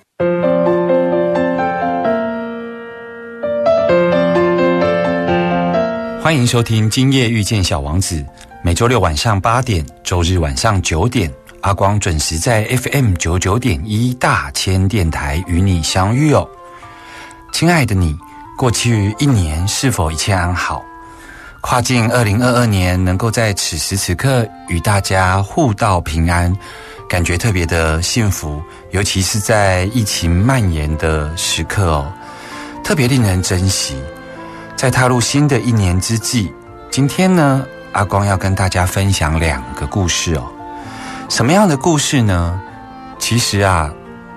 欢迎收听《今夜遇见小王子》，每周六晚上8点，周日晚上9点，阿光准时在 FM99.1 大千电台与你相遇哦。亲爱的你，过去一年是否一切安好？跨境2022年能够在此时此刻与大家互道平安，感觉特别的幸福，尤其是在疫情蔓延的时刻哦，特别令人珍惜。在踏入新的一年之际，今天呢，阿光要跟大家分享2个故事哦。什么样的故事呢？其实啊，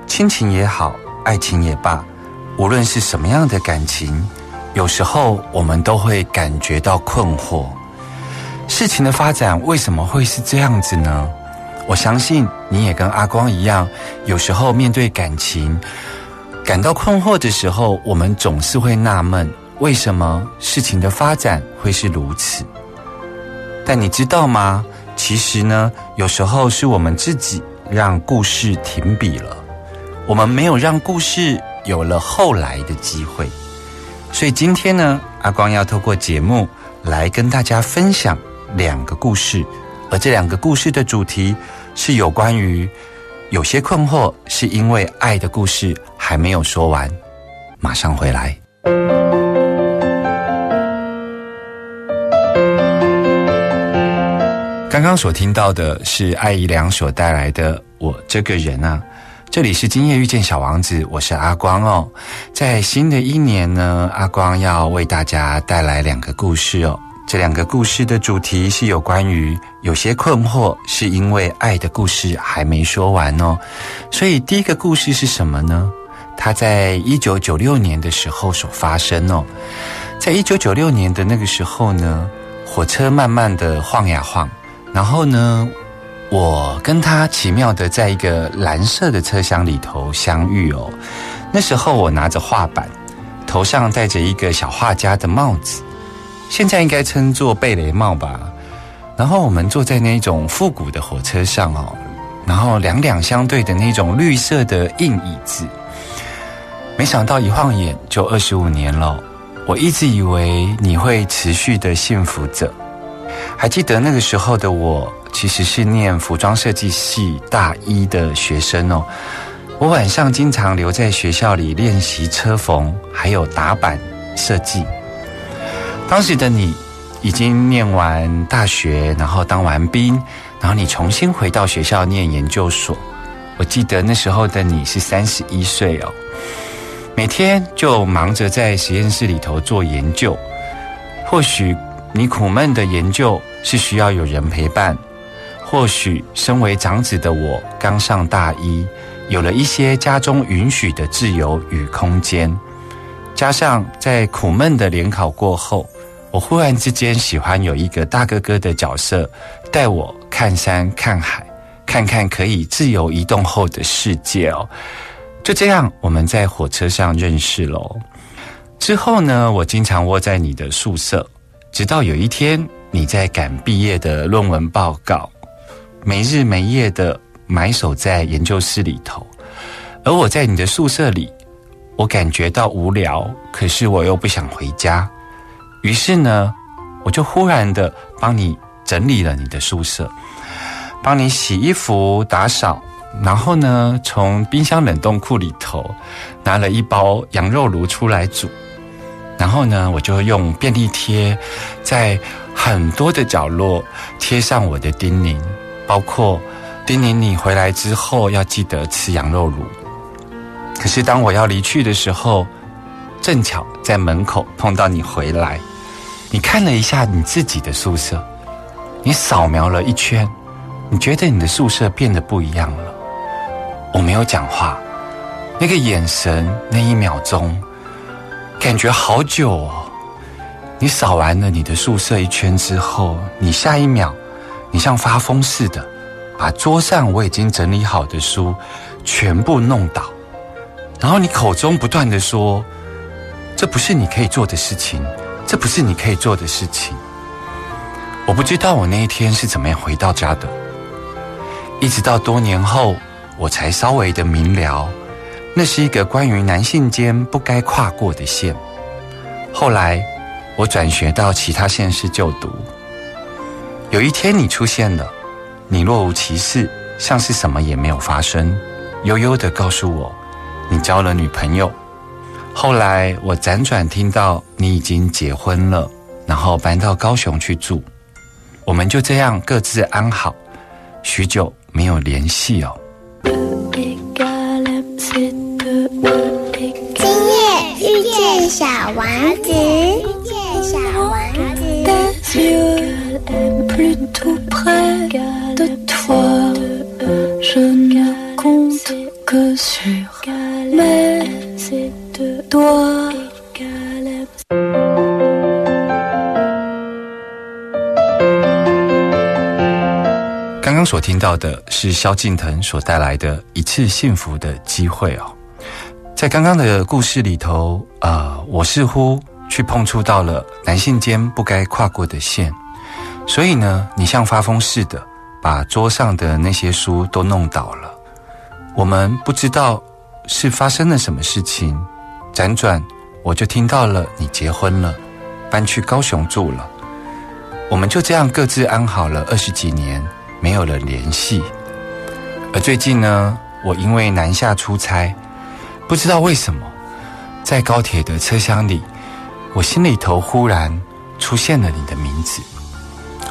亲情也好，爱情也罢，无论是什么样的感情，有时候我们都会感觉到困惑。事情的发展为什么会是这样子呢？我相信你也跟阿光一样，有时候面对感情感到困惑的时候，我们总是会纳闷，为什么事情的发展会是如此？但你知道吗？其实呢，有时候是我们自己让故事停笔了，我们没有让故事有了后来的机会。所以今天呢，阿光要透过节目来跟大家分享2个故事，而这2个故事的主题是有关于有些困惑是因为爱的故事还没有说完。马上回来。刚刚所听到的是艾怡良所带来的《我这个人啊》，这里是今夜遇见小王子，我是阿光哦。在新的一年呢，阿光要为大家带来2个故事哦。这2个故事的主题是有关于有些困惑是因为爱的故事还没说完哦。所以第一个故事是什么呢？它在1996年的时候所发生哦。在1996年的那个时候呢，火车慢慢的晃呀晃，然后呢，我跟他奇妙的在一个蓝色的车厢里头相遇哦。那时候我拿着画板，头上戴着一个小画家的帽子，现在应该称作贝雷帽吧。然后我们坐在那种复古的火车上哦，然后2相对的那种绿色的硬椅子。没想到一晃眼就25年了，我一直以为你会持续的幸福着。还记得那个时候的我，其实是念服装设计系大1的学生哦。我晚上经常留在学校里练习车缝，还有打板设计。当时的你已经念完大学，然后当完兵，然后你重新回到学校念研究所。我记得那时候的你是31岁哦，每天就忙着在实验室里头做研究。或许你苦闷的研究是需要有人陪伴，或许身为长子的我刚上大1，有了一些家中允许的自由与空间，加上在苦闷的联考过后，我忽然之间喜欢有一个大哥哥的角色，带我看山看海，看看可以自由移动后的世界哦。就这样我们在火车上认识了哦。之后呢，我经常窝在你的宿舍，直到有一天你在赶毕业的论文报告，没日没夜的埋首在研究室里头，而我在你的宿舍里，我感觉到无聊，可是我又不想回家。于是呢，我就忽然的帮你整理了你的宿舍，帮你洗衣服打扫，然后呢，从冰箱冷冻库里头拿了一包羊肉炉出来煮，然后呢，我就用便利贴在很多的角落贴上我的叮咛，包括叮咛你回来之后要记得吃羊肉乳。可是当我要离去的时候，正巧在门口碰到你回来，你看了一下你自己的宿舍，你扫描了一圈，你觉得你的宿舍变得不一样了。我没有讲话，那个眼神，那一秒钟感觉好久哦。你扫完了你的宿舍一圈之后，你下一秒你像发疯似的把桌上我已经整理好的书全部弄倒，然后你口中不断的说，这不是你可以做的事情，这不是你可以做的事情。我不知道我那一天是怎么样回到家的，一直到多年后我才稍微的明了，那是一个关于男性间不该跨过的线。后来我转学到其他县市就读，有一天你出现了，你若无其事，像是什么也没有发生，悠悠地告诉我你交了女朋友。后来我辗转听到你已经结婚了，然后搬到高雄去住。我们就这样各自安好，许久没有联系哦。今夜遇见小王子，遇见小王子。多刚刚所听到的是萧敬腾所带来的一次幸福的机会哦。在刚刚的故事里头我似乎去碰触到了男性间不该跨过的线，所以呢你像发疯似的把桌上的那些书都弄倒了。我们不知道是发生了什么事情，辗转我就听到了你结婚了，搬去高雄住了。我们就这样各自安好了20几年，没有了联系。而最近呢，我因为南下出差，不知道为什么在高铁的车厢里，我心里头忽然出现了你的名字。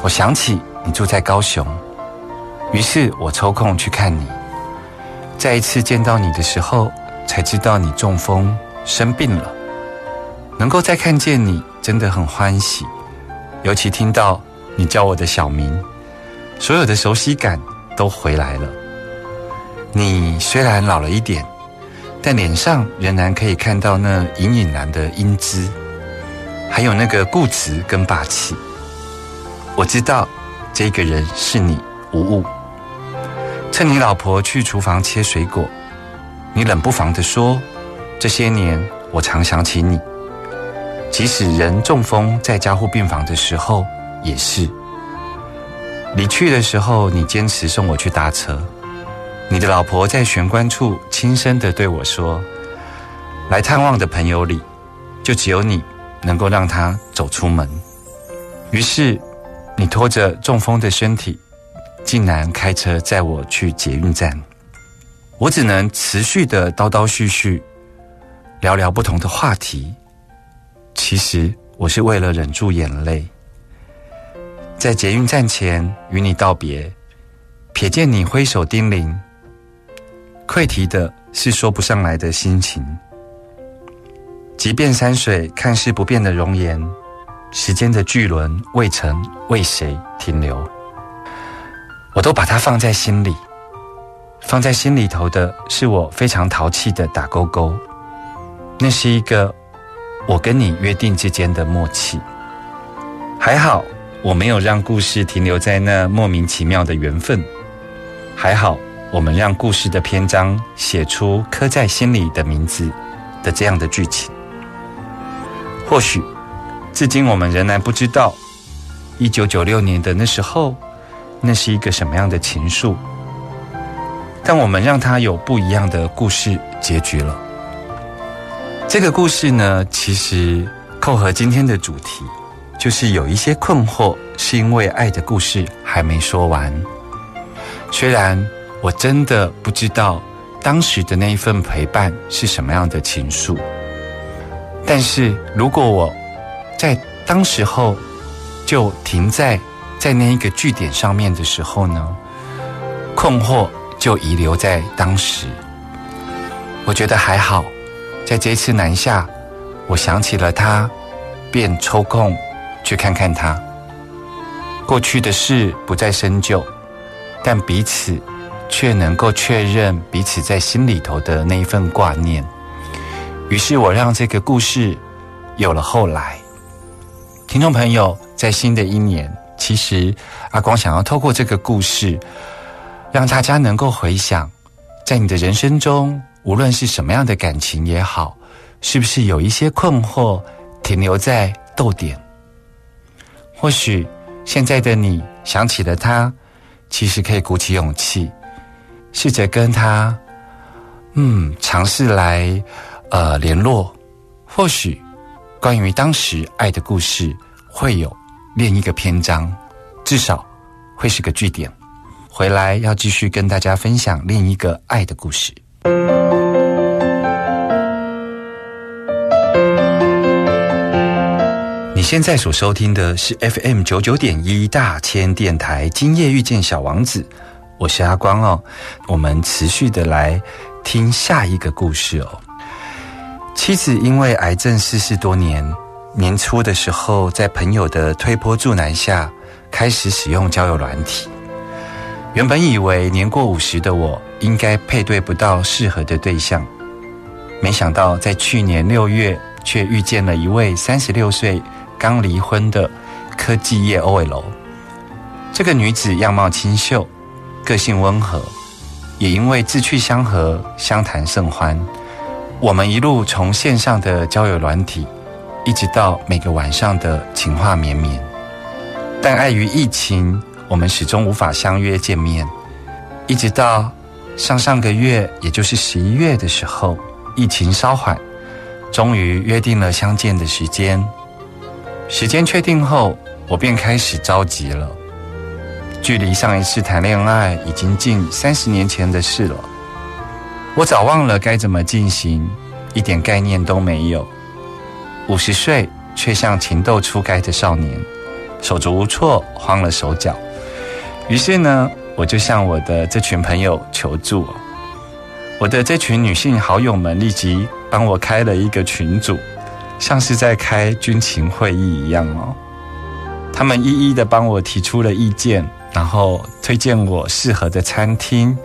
我想起你住在高雄，于是我抽空去看你。再一次见到你的时候，才知道你中风生病了。能够再看见你真的很欢喜，尤其听到你叫我的小名，所有的熟悉感都回来了。你虽然老了一点，但脸上仍然可以看到那隐隐然的英姿，还有那个固执跟霸气。我知道这个人是你，无误。趁你老婆去厨房切水果，你冷不防地说，这些年我常想起你，即使人中风在加护病房的时候也是。离去的时候你坚持送我去搭车，你的老婆在玄关处轻声地对我说，来探望的朋友里就只有你能够让他走出门。于是你拖着中风的身体竟然开车载我去捷运站，我只能持续的叨叨絮絮，聊聊不同的话题。其实我是为了忍住眼泪，在捷运站前与你道别，瞥见你挥手叮咛，愧提的是说不上来的心情。即便山水看似不变的容颜，时间的巨轮未曾为谁停留，我都把它放在心里。放在心里头的是我非常淘气的打勾勾，那是一个我跟你约定之间的默契。还好我没有让故事停留在那莫名其妙的缘分，还好我们让故事的篇章写出刻在心里的名字的这样的剧情。或许至今我们仍然不知道1996年的那时候那是一个什么样的情愫，但我们让它有不一样的故事结局了。这个故事呢，其实扣合今天的主题，就是有一些困惑是因为爱的故事还没说完。虽然我真的不知道当时的那一份陪伴是什么样的情愫，但是如果我在当时候就停在那一个据点上面的时候呢，困惑就遗留在当时。我觉得还好，在这一次南下，我想起了他，便抽空去看看他。过去的事不再深究，但彼此却能够确认彼此在心里头的那一份挂念。于是我让这个故事有了后来。听众朋友，在新的一年，其实阿光想要透过这个故事让大家能够回想，在你的人生中，无论是什么样的感情也好，是不是有一些困惑停留在逗点。或许现在的你想起了他，其实可以鼓起勇气试着跟他尝试来联络。或许关于当时爱的故事会有另一个篇章，至少会是个据点。回来要继续跟大家分享另一个爱的故事。你现在所收听的是 FM99.1 大千电台，今夜遇见小王子，我是阿光哦。我们持续的来听下一个故事哦。妻子因为癌症逝世多年，年初的时候，在朋友的推波助澜下，开始使用交友软体。原本以为年过50的我应该配对不到适合的对象，没想到在去年6月，却遇见了一位36岁刚离婚的科技业 OL。 这个女子样貌清秀，个性温和，也因为志趣相合，相谈甚欢。我们一路从线上的交友软体一直到每个晚上的情话绵绵，但碍于疫情，我们始终无法相约见面。一直到上个月，也就是11月的时候，疫情稍缓，终于约定了相见的时间。时间确定后，我便开始着急了。距离上一次谈恋爱已经近30年前的事了，我早忘了该怎么进行，一点概念都没有。50岁却像情窦初开的少年，手足无措，慌了手脚。于是呢，我就向我的这群朋友求助。我的这群女性好友们立即帮我开了一个群组，像是在开军情会议一样哦。他们一一的帮我提出了意见，然后推荐我适合的餐厅，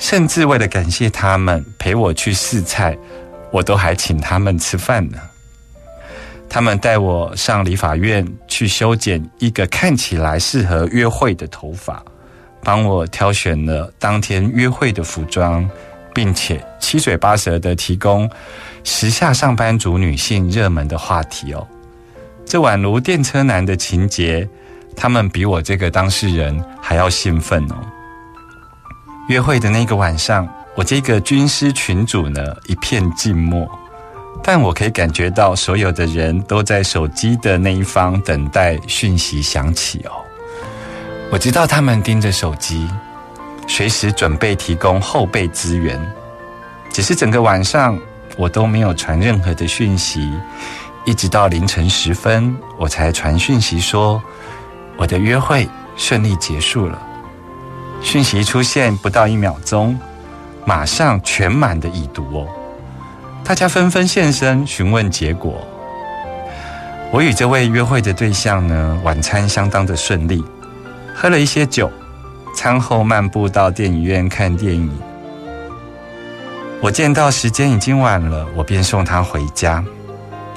甚至为了感谢他们陪我去试菜，我都还请他们吃饭呢。他们带我上理发院去修剪一个看起来适合约会的头发，帮我挑选了当天约会的服装，并且七嘴八舌的提供时下上班族女性热门的话题哦。这宛如电车男的情节，他们比我这个当事人还要兴奋哦。约会的那个晚上，我这个军师群组呢一片静默，但我可以感觉到所有的人都在手机的那一方等待讯息响起哦。我知道他们盯着手机，随时准备提供后备资源。只是整个晚上我都没有传任何的讯息，一直到凌晨10分，我才传讯息说我的约会顺利结束了。讯息出现不到1秒钟，马上全满的已读哦。大家纷纷现身询问结果。我与这位约会的对象呢，晚餐相当的顺利，喝了一些酒，餐后漫步到电影院看电影。我见到时间已经晚了，我便送他回家。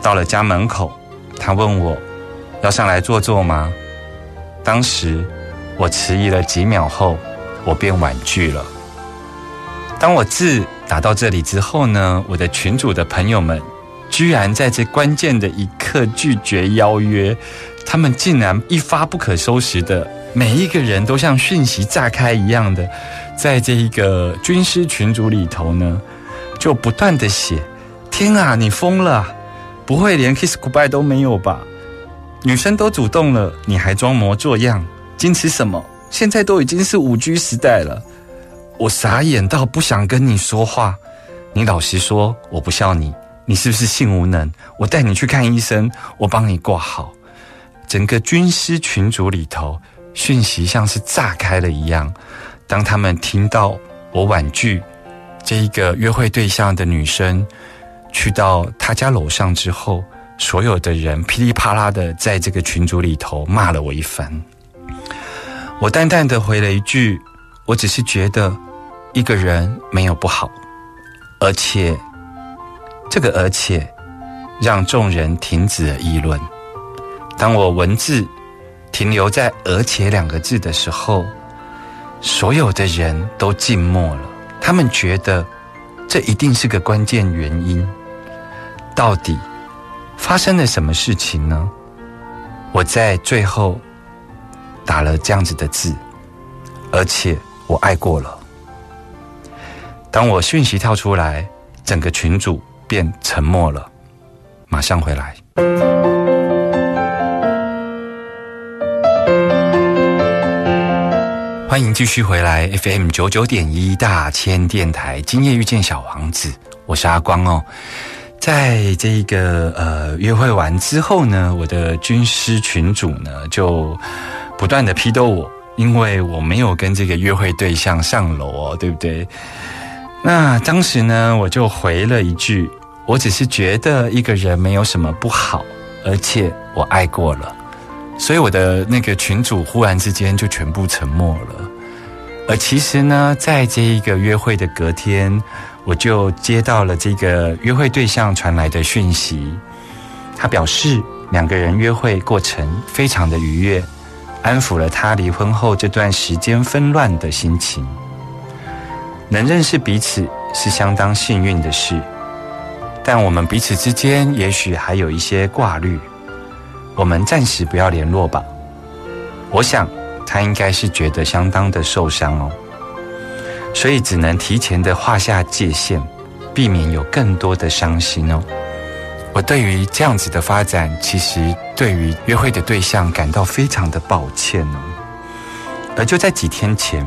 到了家门口，他问我要上来坐坐吗？当时我迟疑了几秒后，我便婉拒了。当我字打到这里之后呢，我的群组的朋友们居然在这关键的一刻拒绝邀约。他们竟然一发不可收拾的，每一个人都像讯息炸开一样的，在这一个军师群组里头呢，就不断的写：天啊，你疯了，不会连 kiss goodbye 都没有吧？女生都主动了，你还装模作样，矜持什么？现在都已经是 5G 时代了。我傻眼到不想跟你说话，你老实说，我不笑你，你是不是性无能？我带你去看医生，我帮你挂好。整个军师群组里头，讯息像是炸开了一样。当他们听到我婉拒这一个约会对象的女生去到她家楼上之后，所有的人噼里啪啦的在这个群组里头骂了我一番。我淡淡的回了一句，我只是觉得一个人没有不好，而且这个而且让众人停止了议论。当我文字停留在而且两个字的时候，所有的人都静默了，他们觉得这一定是个关键原因。到底发生了什么事情呢？我在最后打了这样子的字，而且我爱过了。当我讯息跳出来，整个群组便沉默了。马上回来。欢迎继续回来 FM99.1 大千电台，今夜遇见小王子，我是阿光哦。在这个约会完之后呢，我的军师群组呢就不断的批斗我，因为我没有跟这个约会对象上楼哦，对不对？那当时呢，我就回了一句，我只是觉得一个人没有什么不好，而且我爱过了。所以我的那个群组忽然之间就全部沉默了。而其实呢，在这一个约会的隔天，我就接到了这个约会对象传来的讯息，他表示两个人约会过程非常的愉悦，安抚了他离婚后这段时间纷乱的心情。能认识彼此是相当幸运的事，但我们彼此之间也许还有一些挂虑，我们暂时不要联络吧。我想他应该是觉得相当的受伤哦，所以只能提前的画下界限，避免有更多的伤心哦。我对于这样子的发展，其实对于约会的对象感到非常的抱歉哦。而就在几天前，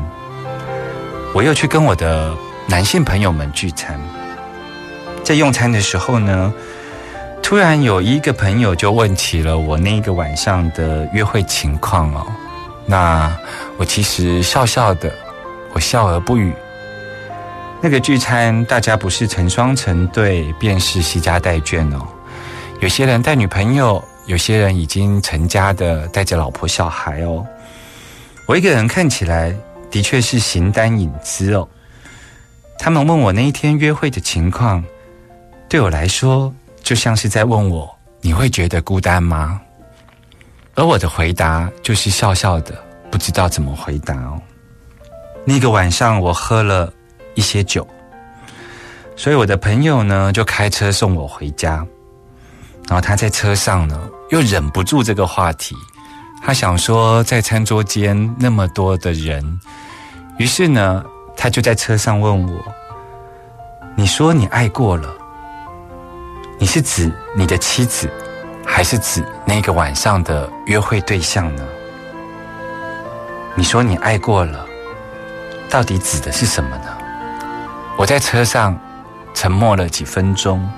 我又去跟我的男性朋友们聚餐，在用餐的时候呢，突然有一个朋友就问起了我那个晚上的约会情况哦。那我其实笑笑的，我笑而不语。那个聚餐大家不是成双成对便是惜家带眷哦，有些人带女朋友，有些人已经成家的带着老婆小孩哦。我一个人看起来的确是形单影只哦。他们问我那一天约会的情况，对我来说就像是在问我，你会觉得孤单吗？而我的回答就是笑笑的，不知道怎么回答哦。那个晚上我喝了一些酒，所以我的朋友呢就开车送我回家，然后他在车上呢又忍不住这个话题，他想说在餐桌间那么多的人，于是呢他就在车上问我，你说你爱过了，你是指你的妻子，还是指那个晚上的约会对象呢？你说你爱过了，到底指的是什么呢？我在车上沉默了几分钟，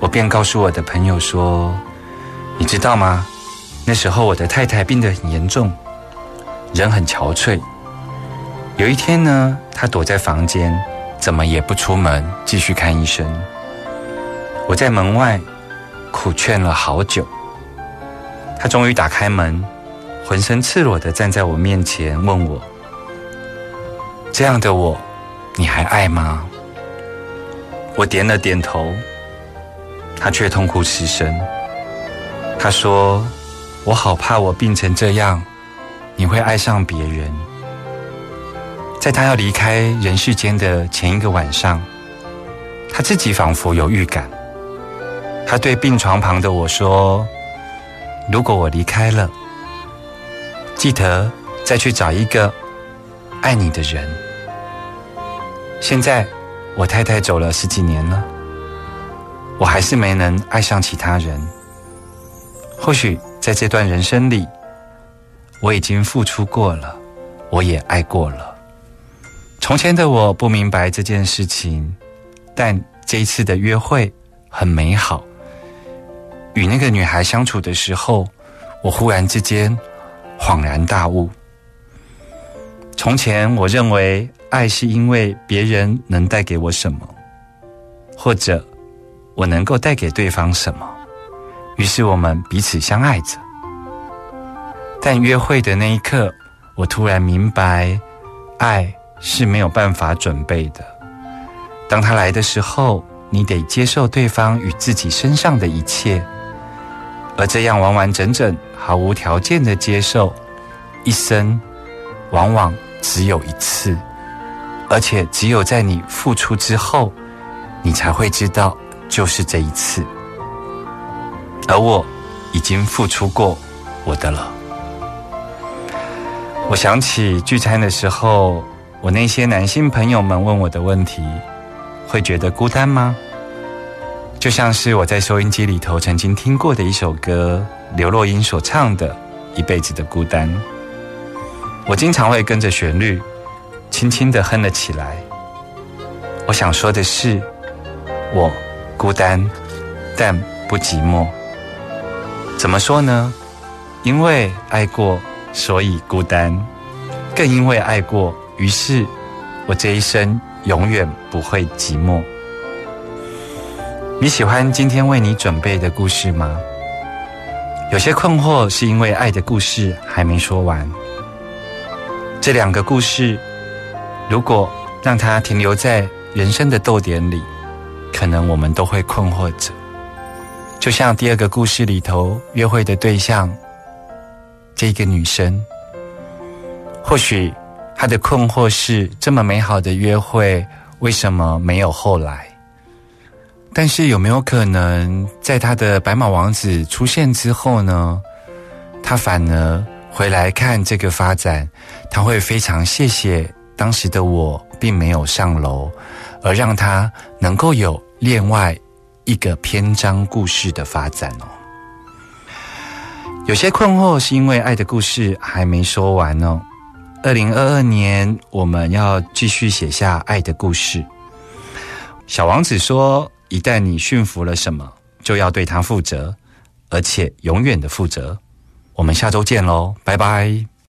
我便告诉我的朋友说，你知道吗，那时候我的太太病得很严重，人很憔悴，有一天呢她躲在房间怎么也不出门继续看医生，我在门外苦劝了好久，她终于打开门，浑身赤裸地站在我面前问我，这样的我，你还爱吗？我点了点头，他却痛哭失声。他说，我好怕我病成这样，你会爱上别人。在他要离开人世间的前一个晚上，他自己仿佛有预感，他对病床旁的我说，如果我离开了，记得再去找一个爱你的人。现在我太太走了10几年了，我还是没能爱上其他人。或许在这段人生里，我已经付出过了，我也爱过了。从前的我不明白这件事情，但这一次的约会很美好，与那个女孩相处的时候，我忽然之间恍然大悟。从前我认为爱是因为别人能带给我什么，或者我能够带给对方什么，于是我们彼此相爱着。但约会的那一刻，我突然明白，爱是没有办法准备的。当它来的时候，你得接受对方与自己身上的一切，而这样完完整整、毫无条件的接受，一生往往只有一次，而且只有在你付出之后，你才会知道就是这一次。而我已经付出过我的了。我想起聚餐的时候，我那些男性朋友们问我的问题，会觉得孤单吗？就像是我在收音机里头曾经听过的一首歌，刘若英所唱的《一辈子的孤单》。我经常会跟着旋律轻轻地哼了起来。我想说的是，我孤单但不寂寞。怎么说呢？因为爱过，所以孤单，更因为爱过，于是我这一生永远不会寂寞。你喜欢今天为你准备的故事吗？有些困惑是因为爱的故事还没说完。这两个故事如果让它停留在人生的逗点里，可能我们都会困惑着。就像第二个故事里头约会的对象这个女生，或许她的困惑是，这么美好的约会为什么没有后来？但是有没有可能在她的白马王子出现之后呢，她反而回来看这个发展，他会非常谢谢当时的我并没有上楼，而让他能够有另外一个篇章故事的发展哦。有些困惑是因为爱的故事还没说完哦。2022年我们要继续写下爱的故事。小王子说，一旦你驯服了什么，就要对它负责，而且永远的负责。我们下周见咯，拜拜。